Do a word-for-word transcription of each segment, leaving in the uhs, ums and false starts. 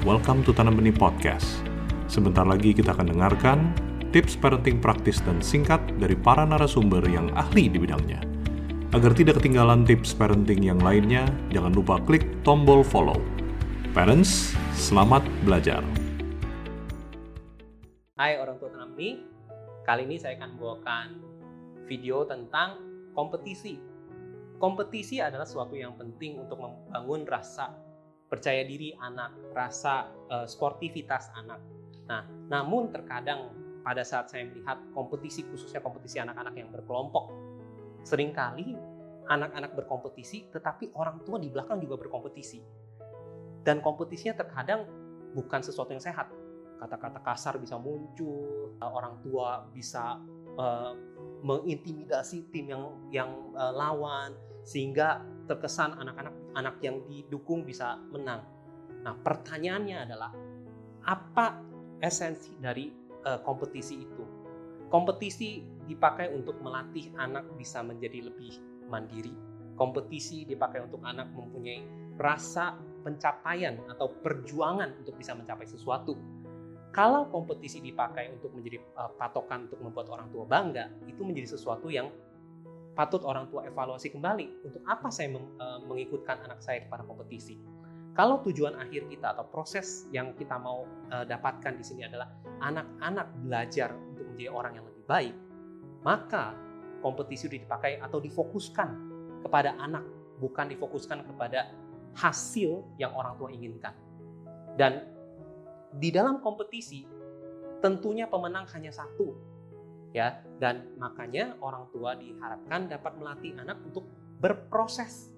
Welcome to Tanam Benih Podcast. Sebentar lagi kita akan dengarkan tips parenting praktis dan singkat dari para narasumber yang ahli di bidangnya. Agar tidak ketinggalan tips parenting yang lainnya, jangan lupa klik tombol follow. Parents, selamat belajar. Hai orang tua Tanam Benih, kali ini saya akan bawakan video tentang kompetisi. Kompetisi adalah sesuatu yang penting untuk membangun rasa percaya diri anak, rasa uh, sportivitas anak. Nah, namun terkadang pada saat saya melihat kompetisi, khususnya kompetisi anak-anak yang berkelompok, seringkali anak-anak berkompetisi, tetapi orang tua di belakang juga berkompetisi. Dan kompetisinya terkadang bukan sesuatu yang sehat. Kata-kata kasar bisa muncul, orang tua bisa uh, mengintimidasi tim yang yang uh, lawan, sehingga terkesan anak-anak anak yang didukung bisa menang. Nah, pertanyaannya adalah, apa esensi dari uh, kompetisi itu? Kompetisi dipakai untuk melatih anak bisa menjadi lebih mandiri. Kompetisi dipakai untuk anak mempunyai rasa pencapaian atau perjuangan untuk bisa mencapai sesuatu. Kalau kompetisi dipakai untuk menjadi uh, patokan untuk membuat orang tua bangga, itu menjadi sesuatu yang patut orang tua evaluasi kembali. Untuk apa saya mem, uh, mengikutkan anak saya kepada kompetisi? Kalau tujuan akhir kita atau proses yang kita mau uh, dapatkan di sini adalah anak-anak belajar untuk menjadi orang yang lebih baik, maka kompetisi dipakai atau difokuskan kepada anak, bukan difokuskan kepada hasil yang orang tua inginkan. Dan di dalam kompetisi, tentunya pemenang hanya satu, ya. Dan makanya orang tua diharapkan dapat melatih anak untuk berproses.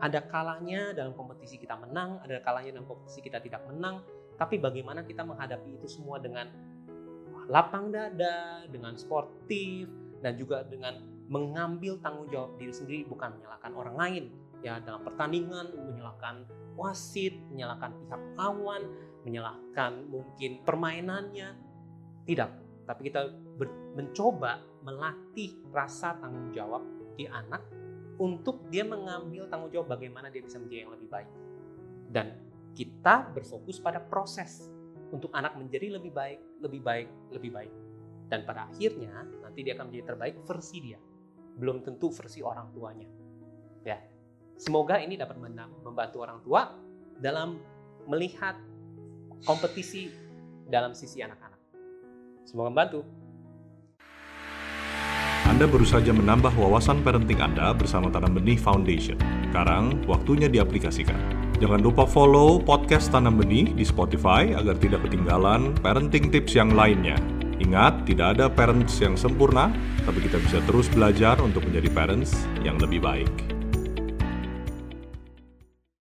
Ada kalanya dalam kompetisi kita menang, ada kalanya dalam kompetisi kita tidak menang. Tapi bagaimana kita menghadapi itu semua dengan lapang dada, dengan sportif, dan juga dengan mengambil tanggung jawab diri sendiri, bukan menyalahkan orang lain. Ya, dalam pertandingan menyalahkan wasit, menyalahkan pihak lawan, menyalahkan mungkin permainannya, tidak. Tapi kita ber- mencoba melatih rasa tanggung jawab di anak untuk dia mengambil tanggung jawab bagaimana dia bisa menjadi yang lebih baik. Dan kita berfokus pada proses untuk anak menjadi lebih baik, lebih baik, lebih baik. Dan pada akhirnya nanti dia akan menjadi terbaik versi dia. Belum tentu versi orang tuanya. Ya. Semoga ini dapat membantu orang tua dalam melihat kompetisi dalam sisi anak-anak. Semoga membantu. Anda baru saja menambah wawasan parenting Anda bersama Tanam Benih Foundation. Sekarang waktunya diaplikasikan. Jangan lupa follow podcast Tanam Benih di Spotify agar tidak ketinggalan parenting tips yang lainnya. Ingat, tidak ada parents yang sempurna, tapi kita bisa terus belajar untuk menjadi parents yang lebih baik.